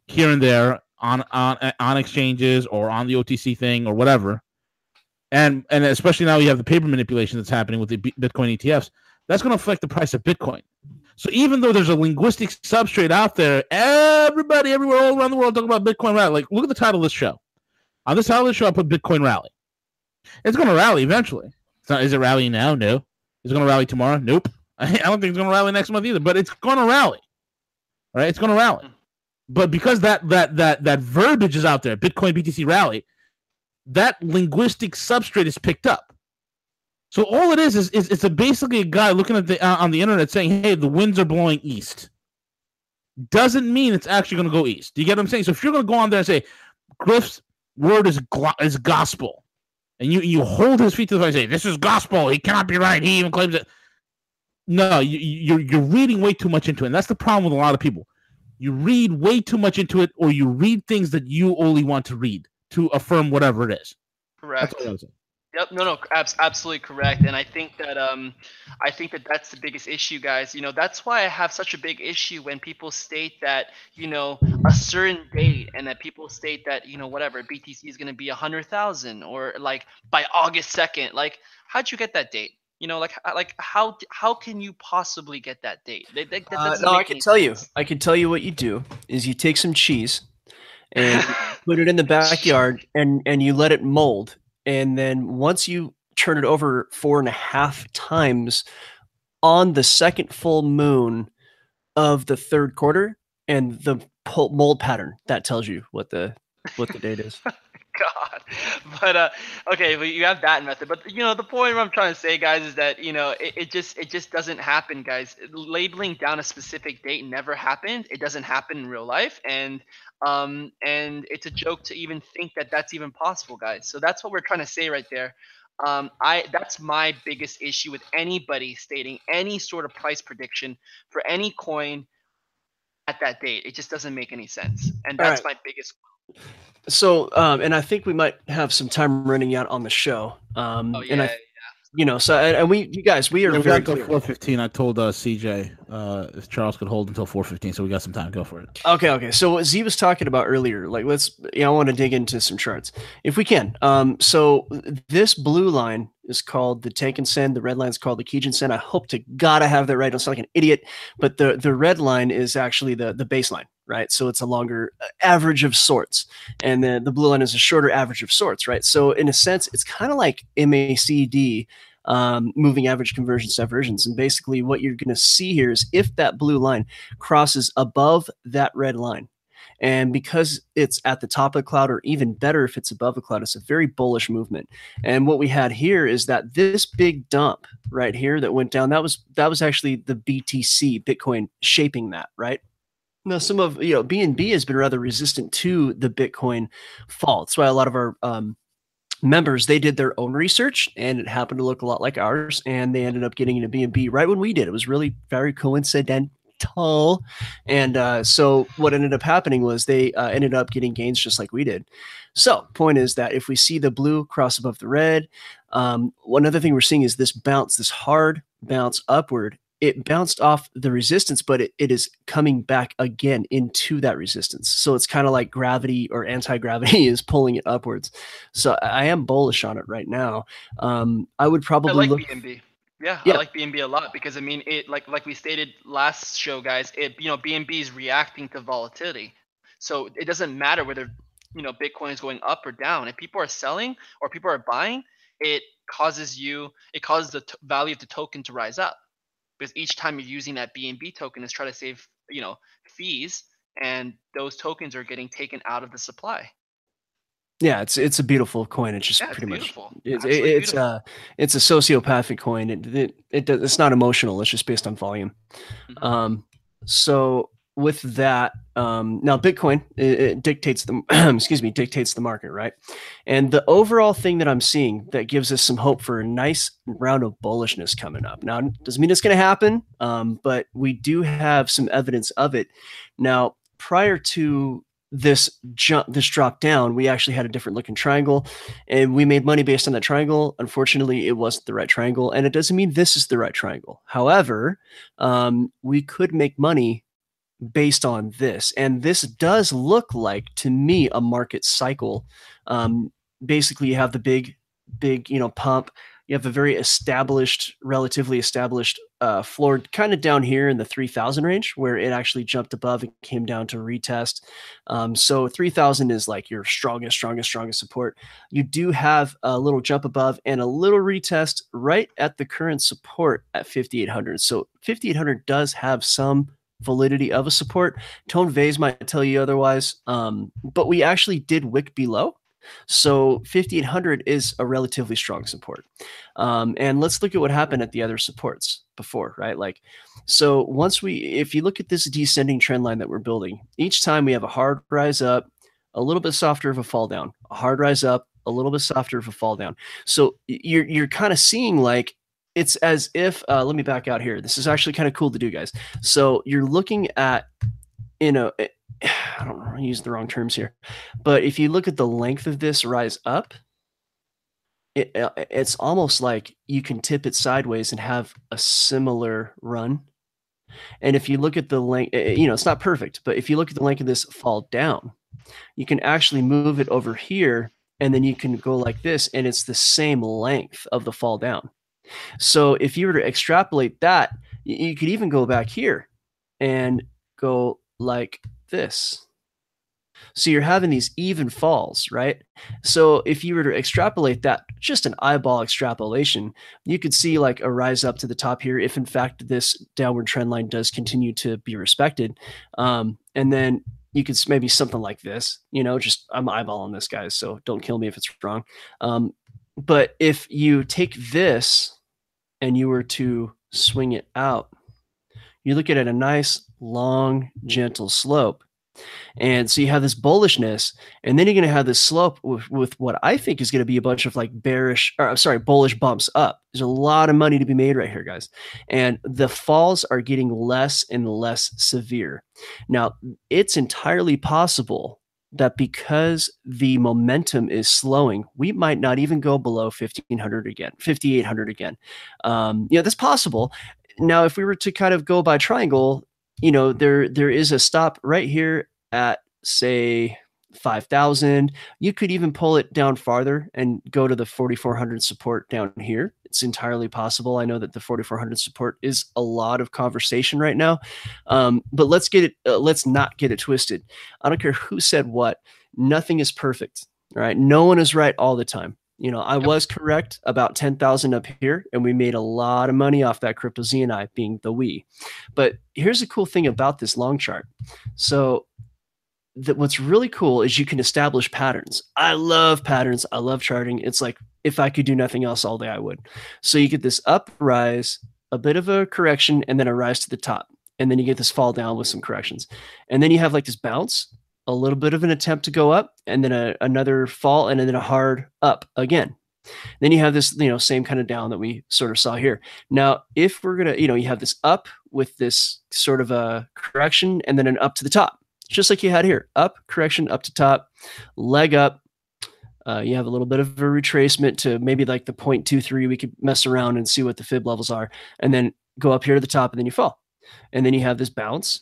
here and there on on on exchanges or on the O T C thing or whatever. And and especially now you have the paper manipulation that's happening with the B Bitcoin E T Fs. That's going to affect the price of Bitcoin. So even though there's a linguistic substrate out there, everybody everywhere all around the world talking about Bitcoin rally. Like, look at the title of this show. On this title of this show, I put Bitcoin rally. It's going to rally eventually. It's not, is it rallying now? No. Is it going to rally tomorrow? Nope. I, I don't think it's going to rally next month either, but it's going to rally. All right, it's going to rally. But because that that that that verbiage is out there, Bitcoin B T C rally, that linguistic substrate is picked up. So all it is is, is it's a basically a guy looking at the uh, on the internet saying, "Hey, the winds are blowing east." Doesn't mean it's actually going to go east. Do you get what I'm saying? So if you're going to go on there and say, "Griff's word is is gospel," and you you hold his feet to the fire and say, this is gospel, he cannot be right, he even claims it. No, you, you're, you're reading way too much into it. And that's the problem with a lot of people. You read way too much into it, or you read things that you only want to read to affirm whatever it is. Correct. That's what I was saying. Yep, no, no, absolutely correct. And I think that um, I think that that's the biggest issue, guys. You know, that's why I have such a big issue when people state that, you know, a certain date, and that people state that, you know, whatever, B T C is going to be one hundred thousand, or like by August second. Like, how'd you get that date? You know, like, like how how can you possibly get that date? They, they, that uh, no, I can tell you. I can tell you what you do is you take some cheese and put it in the backyard and, and you let it mold. And then once you turn it over four and a half times on the second full moon of the third quarter, and the mold pattern, that tells you what the what the date is. God, but uh, okay, but you have that method. But you know, the point I'm trying to say, guys, is that you know, it, it just it just doesn't happen, guys. Labeling down a specific date never happened. It doesn't happen in real life, and um, and it's a joke to even think that that's even possible, guys. So that's what we're trying to say right there. Um, I that's my biggest issue with anybody stating any sort of price prediction for any coin at that date. It just doesn't make any sense, and that's my biggest. So, um, and I think we might have some time running out on the show. Um, oh, yeah, and I, yeah. you know, so, and, and we, you guys, we are yeah, we very clear. four fifteen. I told uh, C J uh, if Charles could hold until four fifteen, so we got some time. Go for it. Okay, okay. So what Z was talking about earlier, like let's, you know, I want to dig into some charts if we can. Um, so this blue line is called the Tenkan-sen. The red line is called the Kijun-sen. I hope to God I have that right. I don't sound like an idiot, but the, the red line is actually the, the baseline. Right. So it's a longer average of sorts. And then the blue line is a shorter average of sorts. Right. So in a sense, it's kind of like M A C D, um, moving average convergence divergence. And basically what you're going to see here is if that blue line crosses above that red line, and because it's at the top of the cloud, or even better if it's above the cloud, it's a very bullish movement. And what we had here is that this big dump right here that went down, that was that was actually the B T C, Bitcoin, shaping that. Right. Now, some of, you know, B N B has been rather resistant to the Bitcoin fall. That's why a lot of our um, members, they did their own research, and it happened to look a lot like ours, and they ended up getting into B N B right when we did. It was really very coincidental. And uh, so what ended up happening was they uh, ended up getting gains just like we did. So point is that if we see the blue cross above the red, um, one other thing we're seeing is this bounce, this hard bounce upward. It bounced off the resistance, but it, it is coming back again into that resistance. So it's kind of like gravity or anti-gravity is pulling it upwards. So I am bullish on it right now. Um, I would probably I like look B N B. Yeah, yeah, I like B N B a lot because I mean, it like like we stated last show, guys. It you know B N B is reacting to volatility, so it doesn't matter whether you know Bitcoin is going up or down. If people are selling or people are buying, it causes you it causes the t value of the token to rise up. Because each time you're using that B N B token is trying to save, you know, fees, and those tokens are getting taken out of the supply. Yeah, it's it's a beautiful coin. It's just yeah, pretty it's much it's it, it's uh it's a sociopathic coin. It it, it does, it's not emotional. It's just based on volume. Mm-hmm. Um, so with that, um, now Bitcoin it, it dictates the excuse me dictates the market, right? And the overall thing that I'm seeing that gives us some hope for a nice round of bullishness coming up. Now, doesn't mean it's going to happen, um, but we do have some evidence of it. Now, prior to this jump, this drop down, we actually had a different looking triangle, and we made money based on that triangle. Unfortunately, it wasn't the right triangle, and it doesn't mean this is the right triangle. However, um, we could make money based on this, and this does look like to me a market cycle. Um, basically, you have the big, big, you know, pump. You have a very established, relatively established uh, floor, kind of down here in the three thousand range, where it actually jumped above and came down to retest. Um, so three thousand is like your strongest, strongest, strongest support. You do have a little jump above and a little retest right at the current support at fifty-eight hundred. So fifty-eight hundred does have some validity of a support. Tone Vase might tell you otherwise, um, but we actually did wick below. So fifty-eight hundred is a relatively strong support. Um, and let's look at what happened at the other supports before, right? Like, so once we, if you look at this descending trend line that we're building, each time we have a hard rise up, a little bit softer of a fall down, a hard rise up, a little bit softer of a fall down. So you're, you're kind of seeing like, it's as if, uh, let me back out here. This is actually kind of cool to do, guys. So you're looking at, you know, I don't want to use the wrong terms here, but if you look at the length of this rise up, it, it's almost like you can tip it sideways and have a similar run. And if you look at the length, you know, it's not perfect, but if you look at the length of this fall down, you can actually move it over here and then you can go like this and it's the same length of the fall down. So if you were to extrapolate that, you could even go back here and go like this. So you're having these even falls, right? So if you were to extrapolate that, just an eyeball extrapolation, you could see like a rise up to the top here if in fact this downward trend line does continue to be respected. Um, and then you could maybe something like this, you know, just I'm eyeballing this, guys, so don't kill me if it's wrong. Um, but if you take this and you were to swing it out, you look at it, a nice, long, gentle slope. And so you have this bullishness, and then you're going to have this slope with, with what I think is going to be a bunch of like bearish, or I'm sorry, bullish bumps up. There's a lot of money to be made right here, guys. And the falls are getting less and less severe. Now, it's entirely possible that because the momentum is slowing, we might not even go below fifteen hundred again, fifty-eight hundred again. Um, you know, that's possible. Now, if we were to kind of go by triangle, you know, there there is a stop right here at, say, five thousand. You could even pull it down farther and go to the forty-four hundred support down here. It's entirely possible. I know that the forty-four hundred support is a lot of conversation right now, um, but let's get it. Uh, let's not get it twisted. I don't care who said what. Nothing is perfect, right? No one is right all the time. You know, I was correct about ten thousand up here, and we made a lot of money off that Crypto Z and I being the we. But here's the cool thing about this long chart. So that what's really cool is you can establish patterns. I love patterns. I love charting. It's like if I could do nothing else all day, I would. So you get this up rise, a bit of a correction, and then a rise to the top. And then you get this fall down with some corrections. And then you have like this bounce, a little bit of an attempt to go up, and then a, another fall, and then a hard up again. Then you have this, you know, same kind of down that we sort of saw here. Now, if we're going to, you know, you have this up with this sort of a correction and then an up to the top, just like you had here, up, correction, up to top, leg up. Uh, you have a little bit of a retracement to maybe like the zero point two three. We could mess around and see what the fib levels are, and then go up here to the top, and then you fall. And then you have this bounce,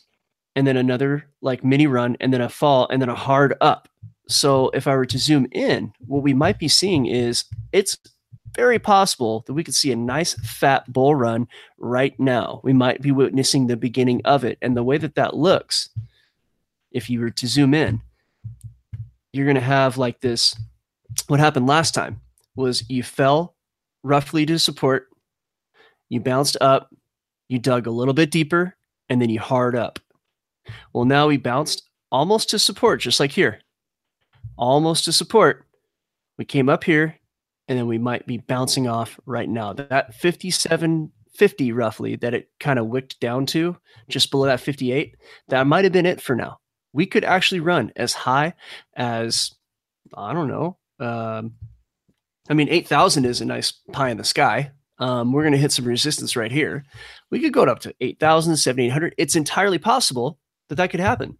and then another like mini run, and then a fall, and then a hard up. So if I were to zoom in, what we might be seeing is it's very possible that we could see a nice fat bull run right now. We might be witnessing the beginning of it. And the way that that looks, if you were to zoom in, you're going to have like this. What happened last time was you fell roughly to support, you bounced up, you dug a little bit deeper, and then you hard up. Well, now we bounced almost to support, just like here, almost to support. We came up here, and then we might be bouncing off right now. That fifty-seven fifty roughly that it kind of wicked down to, just below that fifty-eight, that might have been it for now. We could actually run as high as, I don't know. Um, I mean, eight thousand is a nice pie in the sky. Um, we're going to hit some resistance right here. We could go up to eight thousand, seventy-eight hundred. It's entirely possible that that could happen.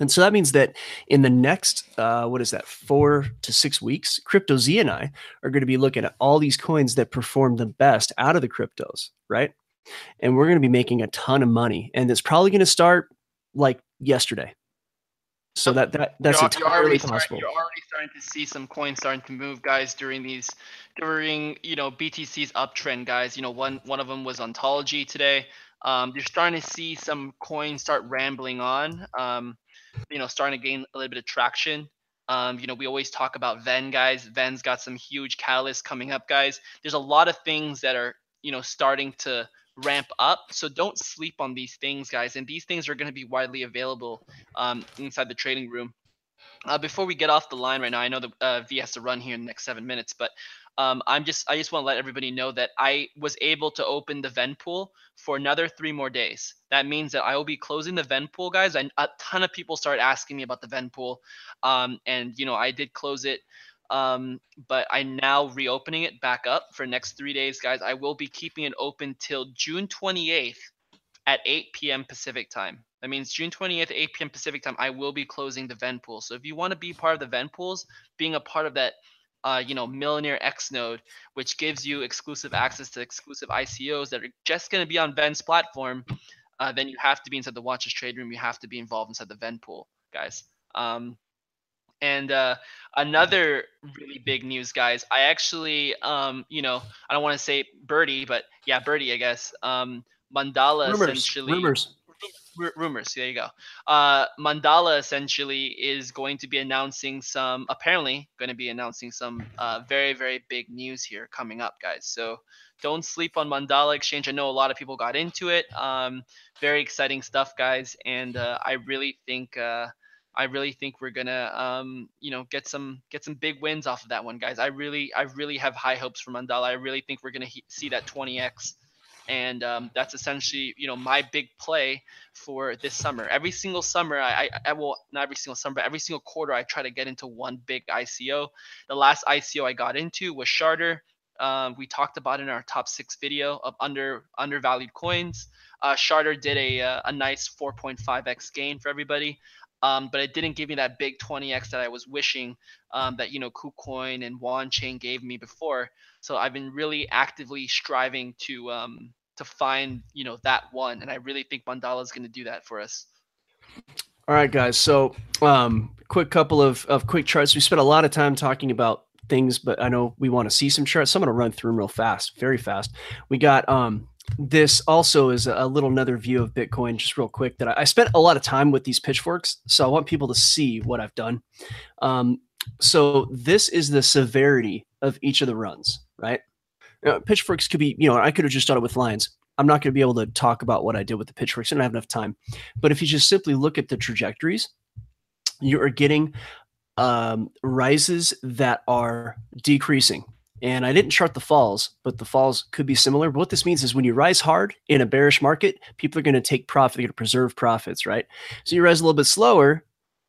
And so that means that in the next, uh, what is that, four to six weeks, Crypto Z and I are going to be looking at all these coins that perform the best out of the cryptos, right? And we're going to be making a ton of money. And it's probably going to start like yesterday. So that, that that's you're, entirely you're already possible. Starting, you're already starting to see some coins starting to move, guys, during these, during, you know, B T C's uptrend, guys. You know, one, one of them was Ontology today. Um, you're starting to see some coins start rambling on, um, you know, starting to gain a little bit of traction. Um, you know, we always talk about Venn, guys. Venn's got some huge catalysts coming up, guys. There's a lot of things that are, you know, starting to ramp up. So don't sleep on these things, guys. And these things are going to be widely available um, inside the trading room. Uh, before we get off the line right now, I know that uh, V has to run here in the next seven minutes, but um, I'm just I just want to let everybody know that I was able to open the Venn pool for another three more days. That means that I will be closing the Venn pool, guys. And a ton of people started asking me about the Venn pool, um, and you know I did close it. Um, but I'm now reopening it back up for next three days, guys. I will be keeping it open till June twenty-eighth at eight p m Pacific time. That means June twenty-eighth, eight p m Pacific time, I will be closing the Venn pool. So if you want to be part of the Venn pools, being a part of that uh, you know, millionaire Xnode, which gives you exclusive access to exclusive I C Os that are just going to be on Venn's platform, uh, then you have to be inside the Watchers Trade Room. You have to be involved inside the Venn pool, guys. Um, and uh, another really big news, guys. I actually, um, you know, I don't want to say birdie, but yeah, birdie, I guess. Um, Mandala rumors, essentially. Rumors. R- rumors. There you go. Uh, Mandala essentially is going to be announcing some, apparently going to be announcing some uh, very, very big news here coming up, guys. So don't sleep on Mandala Exchange. I know a lot of people got into it. Um, very exciting stuff, guys. And uh, I really think uh, I really think we're gonna, um, you know, get some get some big wins off of that one, guys. I really I really have high hopes for Mandala. I really think we're gonna he- see that twenty x. And um, that's essentially, you know, my big play for this summer. Every single summer, I, I, I will not every single summer, but every single quarter, I try to get into one big I C O. The last I C O I got into was Charter. Um, we talked about in our top six video of under undervalued coins. Uh, Charter did a a, a nice four point five x gain for everybody. Um, but it didn't give me that big twenty x that I was wishing um, that, you know, KuCoin and Wanchain gave me before. So I've been really actively striving to um, to find, you know, that one. And I really think Mandala is going to do that for us. All right, guys. So um, quick couple of, of quick charts. We spent a lot of time talking about things, but I know we want to see some charts. So I'm going to run through them real fast, very fast. We got um, this also is a little another view of Bitcoin, just real quick, that I, I spent a lot of time with these pitchforks. So I want people to see what I've done. Um, so this is the severity of each of the runs, right? You know, pitchforks could be, you know, I could have just done it with lines. I'm not going to be able to talk about what I did with the pitchforks. I don't have enough time. But if you just simply look at the trajectories, you are getting um, rises that are decreasing. And I didn't chart the falls, but the falls could be similar. But what this means is when you rise hard in a bearish market, people are going to take profit. They're going to preserve profits, right? So you rise a little bit slower,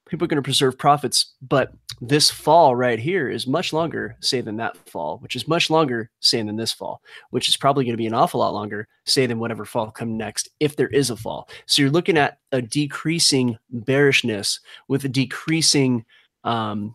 people are going to preserve profits. But this fall right here is much longer, say, than that fall, which is much longer, say, than this fall, which is probably going to be an awful lot longer, say, than whatever fall come next, if there is a fall. So you're looking at a decreasing bearishness with a decreasing um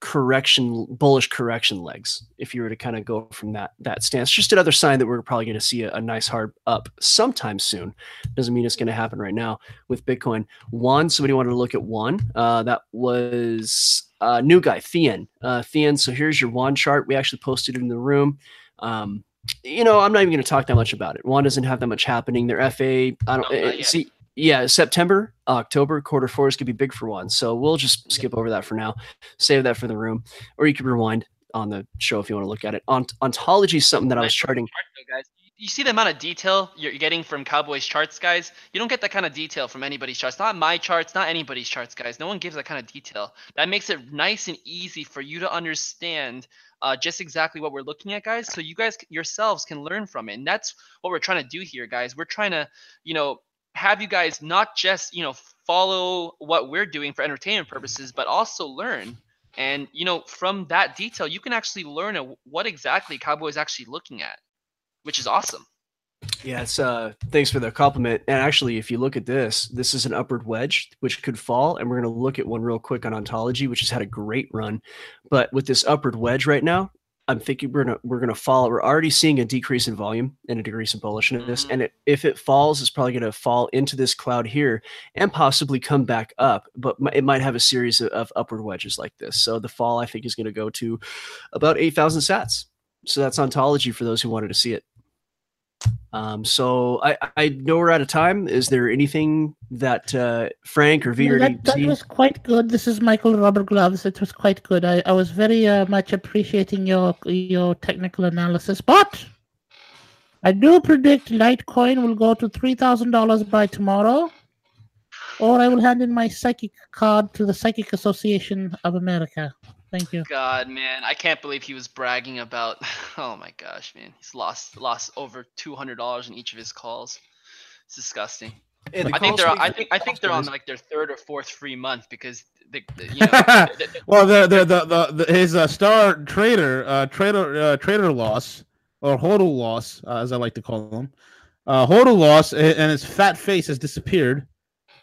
correction, bullish correction legs, if you were to kind of go from that that stance. Just another sign that we're probably going to see a, a nice hard up sometime soon. Doesn't mean it's going to happen right now with Bitcoin. One, somebody wanted to look at one. Uh, that was uh, new guy, Thien. Uh, Thien, so here's your Wan chart. We actually posted it in the room. Um, you know, I'm not even going to talk that much about it. Wan doesn't have that much happening. Their F A, I don't no, see. Yeah, September, October, quarter four is going to be big for one. So we'll just skip over that for now. Save that for the room. Or you can rewind on the show if you want to look at it. Ont- Ontology is something that I was charting. You see the amount of detail you're getting from Cowboy's charts, guys? You don't get that kind of detail from anybody's charts. Not my charts, not anybody's charts, guys. No one gives that kind of detail. That makes it nice and easy for you to understand uh, just exactly what we're looking at, guys. So you guys yourselves can learn from it. And that's what we're trying to do here, guys. We're trying to, you know, have you guys not just, you know, follow what we're doing for entertainment purposes, but also learn. And, you know, from that detail, you can actually learn a, what exactly Cowboy is actually looking at, which is awesome. Yeah, it's, uh, thanks for the compliment. And actually, if you look at this, this is an upward wedge, which could fall. And we're going to look at one real quick on Ontology, which has had a great run. But with this upward wedge right now, I'm thinking we're gonna we're gonna fall. We're already seeing a decrease in volume and a decrease in bullishness. Mm-hmm. And it, if it falls, it's probably gonna fall into this cloud here and possibly come back up. But it might have a series of, of upward wedges like this. So the fall I think is gonna go to about eight thousand sats. So that's Ontology for those who wanted to see it. Um, so I, I know we're out of time. Is there anything that uh, Frank or V no, or that, that was quite good. This is Michael Robert Gloves. It was quite good. I, I was very uh, much appreciating your your technical analysis, but I do predict Litecoin will go to three thousand dollars by tomorrow, or I will hand in my psychic card to the Psychic Association of America. Thank you. God, man, I can't believe he was bragging about. Oh my gosh, man, he's lost lost over two hundred dollars in each of his calls. It's disgusting. Yeah, I think they're on, I think I think they're on like their third or fourth free month because they, they you know. they, they, well, the the the, the his uh, star trader, uh, trader uh, trader loss or hodl loss, uh, as I like to call him, uh, hodl loss, and his fat face has disappeared.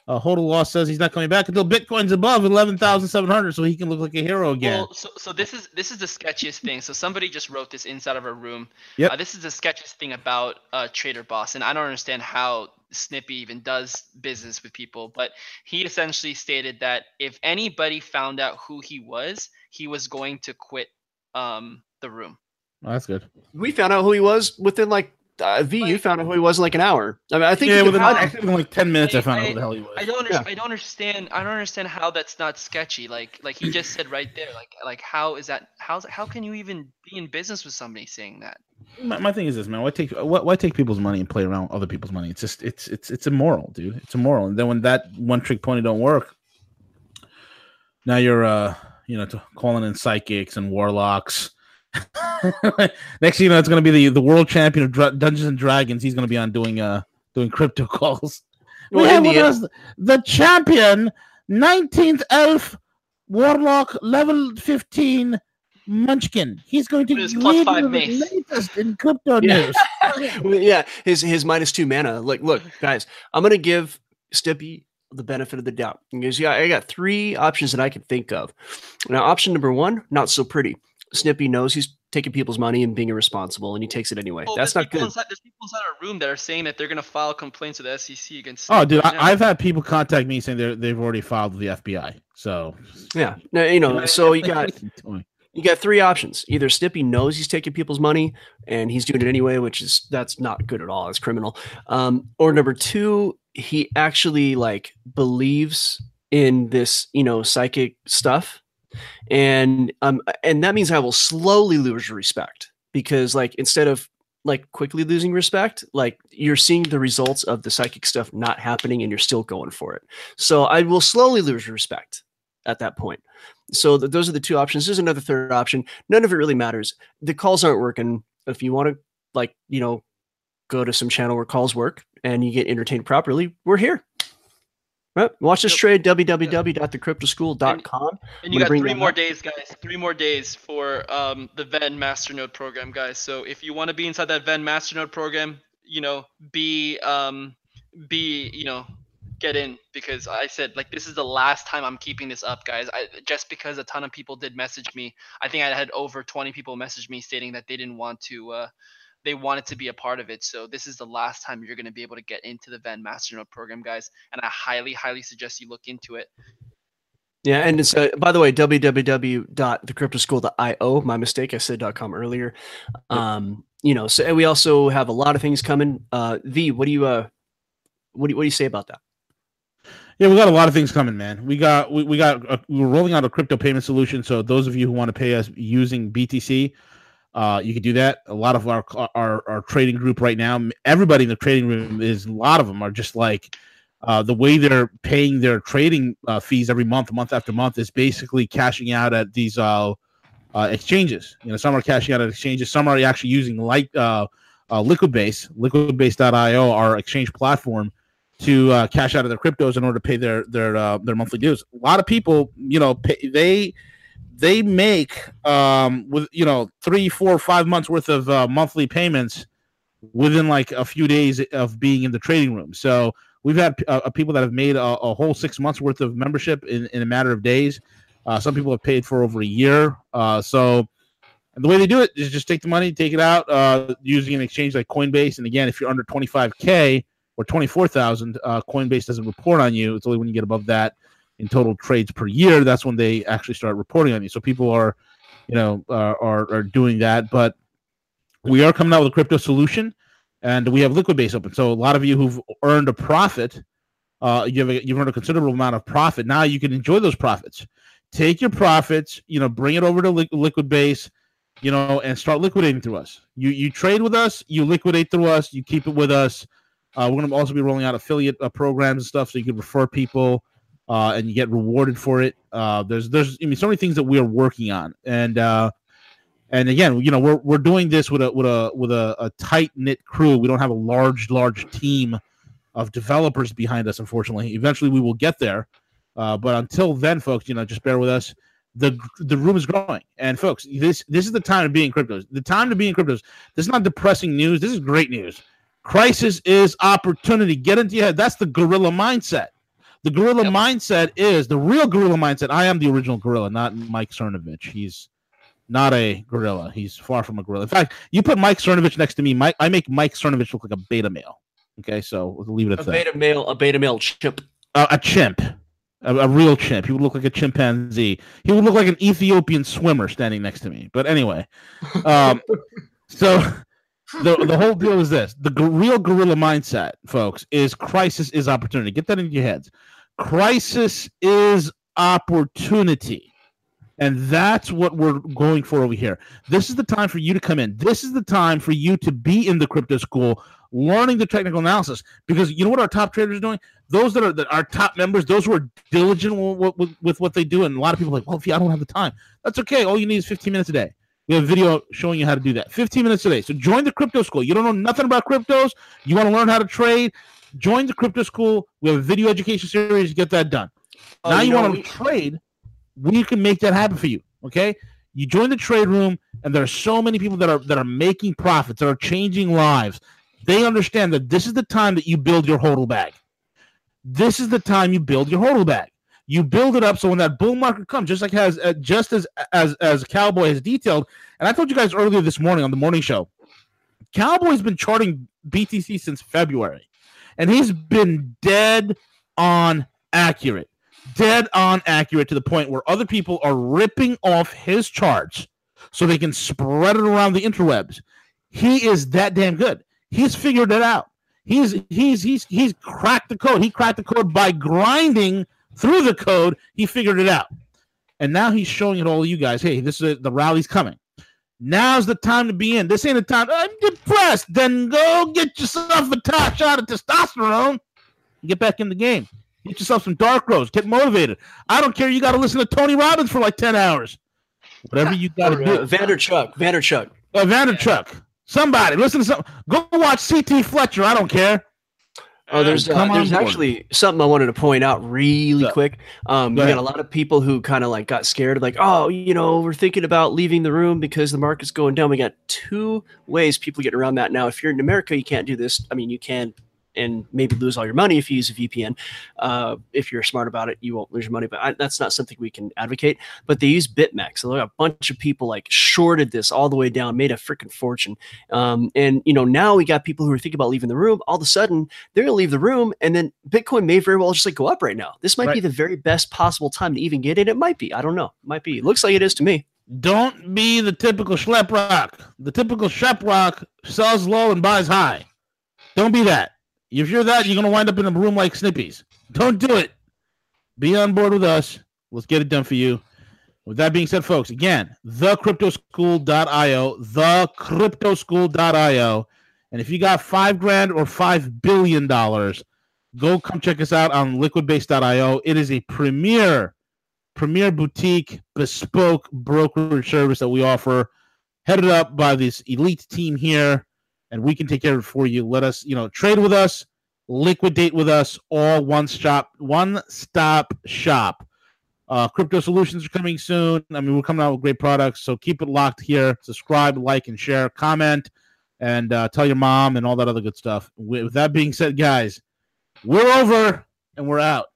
Uh, Hodl Law says he's not coming back until Bitcoin's above eleven thousand seven hundred, so he can look like a hero again. Well, so, so this is this is the sketchiest thing. So somebody just wrote this inside of our room. Yep. Uh, this is the sketchiest thing about uh, Trader Boss, and I don't understand how Snippy even does business with people. But he essentially stated that if anybody found out who he was, he was going to quit um, the room. Oh, that's good. We found out who he was within like. Uh, v, like, you found out who he was in like an hour. I mean, I think yeah, within like ten minutes, I, I found out who the hell he was. I don't, yeah. I don't understand. I don't understand how that's not sketchy. Like, like he just said right there. Like, like how is that? How's how can you even be in business with somebody saying that? My, my thing is this, man. Why take why, why take people's money and play around with other people's money? It's just it's it's it's immoral, dude. It's immoral. And then when that one trick pony don't work, now you're uh you know calling in psychics and warlocks. Next, you know, it's going to be the, the world champion of Dr Dungeons and Dragons. He's going to be on doing uh doing crypto calls. We well, have with us the champion, nineteenth elf warlock, level fifteen munchkin. He's going to be the latest in crypto yeah. news. well, yeah, his his minus two mana. Like, look, guys, I'm going to give Stippy the benefit of the doubt because yeah, I got three options that I could think of. Now, option number one, not so pretty. Snippy knows he's taking people's money and being irresponsible, and he takes it anyway. Oh, that's not good. Inside, there's people inside our room that are saying that they're going to file complaints to the S E C against. Oh, dude, I, I've had people contact me saying they've already filed with the F B I. So yeah, no, you know, so you got you got three options. Either Snippy knows he's taking people's money and he's doing it anyway, which is that's not good at all. It's criminal. Um, or number two, he actually like believes in this, you know, psychic stuff. And um and that means I will slowly lose respect because like instead of like quickly losing respect, like you're seeing the results of the psychic stuff not happening and you're still going for it. So I will slowly lose respect at that point. So th those are the two options. There's another third option. None of it really matters. The calls aren't working. If you want to like, you know, go to some channel where calls work and you get entertained properly, we're here. Right. Watch this trade, w w w dot the crypto school dot com. And you got three more up. days, guys. Three more days for um, the Venn Masternode program, guys. So if you want to be inside that Venn Masternode program, you know, be, um, be, you know, get in because I said, like, this is the last time I'm keeping this up, guys. I, just because a ton of people did message me. I think I had over twenty people message me stating that they didn't want to uh, – they wanted to be a part of it. So this is the last time you're going to be able to get into the Venn Masternode program, guys. And I highly, highly suggest you look into it. Yeah. And it's, uh, by the way, w w w dot the crypto school dot i o. My mistake. I said .com earlier. Um, you know, so we also have a lot of things coming. Uh, V, what do you, uh, what do you, what do you say about that? Yeah, we got a lot of things coming, man. We got, we, we got, a, we're rolling out a crypto payment solution. So those of you who want to pay us using B T C, Uh, you can do that. A lot of our, our our trading group right now, everybody in the trading room is a lot of them are just like uh, the way they're paying their trading uh, fees every month, month after month is basically cashing out at these uh, uh, exchanges. You know, some are cashing out at exchanges. Some are actually using like uh, uh, Liquidbase, Liquidbase dot i o, our exchange platform, to uh, cash out of their cryptos in order to pay their their uh, their monthly dues. A lot of people, you know, pay, they. They make um, with you know three, four, five months worth of uh, monthly payments within like a few days of being in the trading room. So we've had uh, people that have made a, a whole six months worth of membership in, in a matter of days. Uh, some people have paid for over a year. Uh, so the way they do it is just take the money, take it out uh, using an exchange like Coinbase. And again, if you're under twenty-five K or twenty-four thousand, uh, Coinbase doesn't report on you. It's only when you get above that in total trades per year, that's when they actually start reporting on you. So people are, you know, uh, are, are doing that. But we are coming out with a crypto solution, and we have Liquidbase open. So a lot of you who've earned a profit, uh, you have a, you've earned a considerable amount of profit. Now you can enjoy those profits. Take your profits, you know, bring it over to li Liquidbase, you know, and start liquidating through us. You, you trade with us, you liquidate through us, you keep it with us. Uh, we're going to also be rolling out affiliate uh, programs and stuff so you can refer people. Uh, and you get rewarded for it. Uh, there's, there's, I mean, so many things that we are working on, and uh, and again, you know, we're we're doing this with a with a with a, a tight knit crew. We don't have a large large team of developers behind us, unfortunately. Eventually, we will get there, uh, but until then, folks, you know, just bear with us. the The room is growing, and folks, this this is the time to be in cryptos. The time to be in cryptos. This is not depressing news. This is great news. Crisis is opportunity. Get into your head. That's the gorilla mindset. The gorilla yep. mindset is the real gorilla mindset. I am the original gorilla, not Mike Cernovich. He's not a gorilla. He's far from a gorilla. In fact, you put Mike Cernovich next to me, Mike, I make Mike Cernovich look like a beta male. Okay, so we'll leave it at a that. Beta male, a beta male chimp. Uh, a chimp. A, a real chimp. He would look like a chimpanzee. He would look like an Ethiopian swimmer standing next to me. But anyway, um, so the the whole deal is this: the real gorilla mindset, folks, is crisis is opportunity. Get that into your heads. Crisis is opportunity, and that's what we're going for over here. This is the time for you to come in. This is the time for you to be in the crypto school, learning the technical analysis, because you know what our top traders are doing? Those that are that our top members, those who are diligent with, with, with what they do, and a lot of people are like, well, if I don't have the time, that's okay. All you need is fifteen minutes a day. We have a video showing you how to do that. fifteen minutes a day. So join the crypto school. You don't know nothing about cryptos. You want to learn how to trade? Join the crypto school. We have a video education series. Get that done. Oh, now you, you know, want to we... trade. We can make that happen for you. Okay? You join the trade room, and there are so many people that are that are making profits, that are changing lives. They understand that this is the time that you build your hodl bag. This is the time you build your hodl bag. You build it up so when that bull market comes, just like has uh, just as as as Cowboy has detailed, and I told you guys earlier this morning on the morning show, Cowboy's been charting B T C since February, and he's been dead on accurate, dead on accurate to the point where other people are ripping off his charts so they can spread it around the interwebs. He is that damn good. He's figured it out. He's he's he's he's cracked the code. He cracked the code by grinding through the code. He figured it out, and now he's showing it all you guys. Hey, this is a, the rally's coming. Now's the time to be in. This ain't the time. I'm depressed. Then go get yourself a top shot of testosterone and get back in the game. Get yourself some dark roads. Get motivated. I don't care. You got to listen to Tony Robbins for like ten hours. Whatever you got to do. Vanderchuck. Vanderchuck. Uh, Vanderchuck. Yeah. Somebody listen to something. Go watch C T Fletcher. I don't care. Oh, there's uh, there's actually something I wanted to point out really yeah. quick. Um, Go you ahead. Got a lot of people who kind of like got scared, like, oh, you know, we're thinking about leaving the room because the market's going down. We got two ways people get around that now. If you're in America, you can't do this. I mean, you can, and maybe lose all your money if you use a V P N. Uh, if you're smart about it, you won't lose your money. But I, that's not something we can advocate. But they use BitMEX. So a bunch of people like shorted this all the way down, made a freaking fortune. Um, and you know, now we got people who are thinking about leaving the room. All of a sudden, they're gonna leave the room, and then Bitcoin may very well just like go up right now. This might right. be the very best possible time to even get in. It might be. I don't know. It might be. It looks like it is to me. Don't be the typical schleprock. The typical schleprock sells low and buys high. Don't be that. If you're that, you're going to wind up in a room like Snippy's. Don't do it. Be on board with us. Let's get it done for you. With that being said, folks, again, the crypto school dot i o, the crypto school dot i o. And if you got five grand or five billion dollars, go come check us out on liquidbase dot i o. It is a premier, premier boutique, bespoke brokerage service that we offer, headed up by this elite team here. And we can take care of it for you. Let us, you know, trade with us, liquidate with us, all one stop, one stop shop. Uh, crypto solutions are coming soon. I mean, we're coming out with great products, so keep it locked here. Subscribe, like, and share, comment, and uh, tell your mom and all that other good stuff. With that being said, guys, we're over and we're out.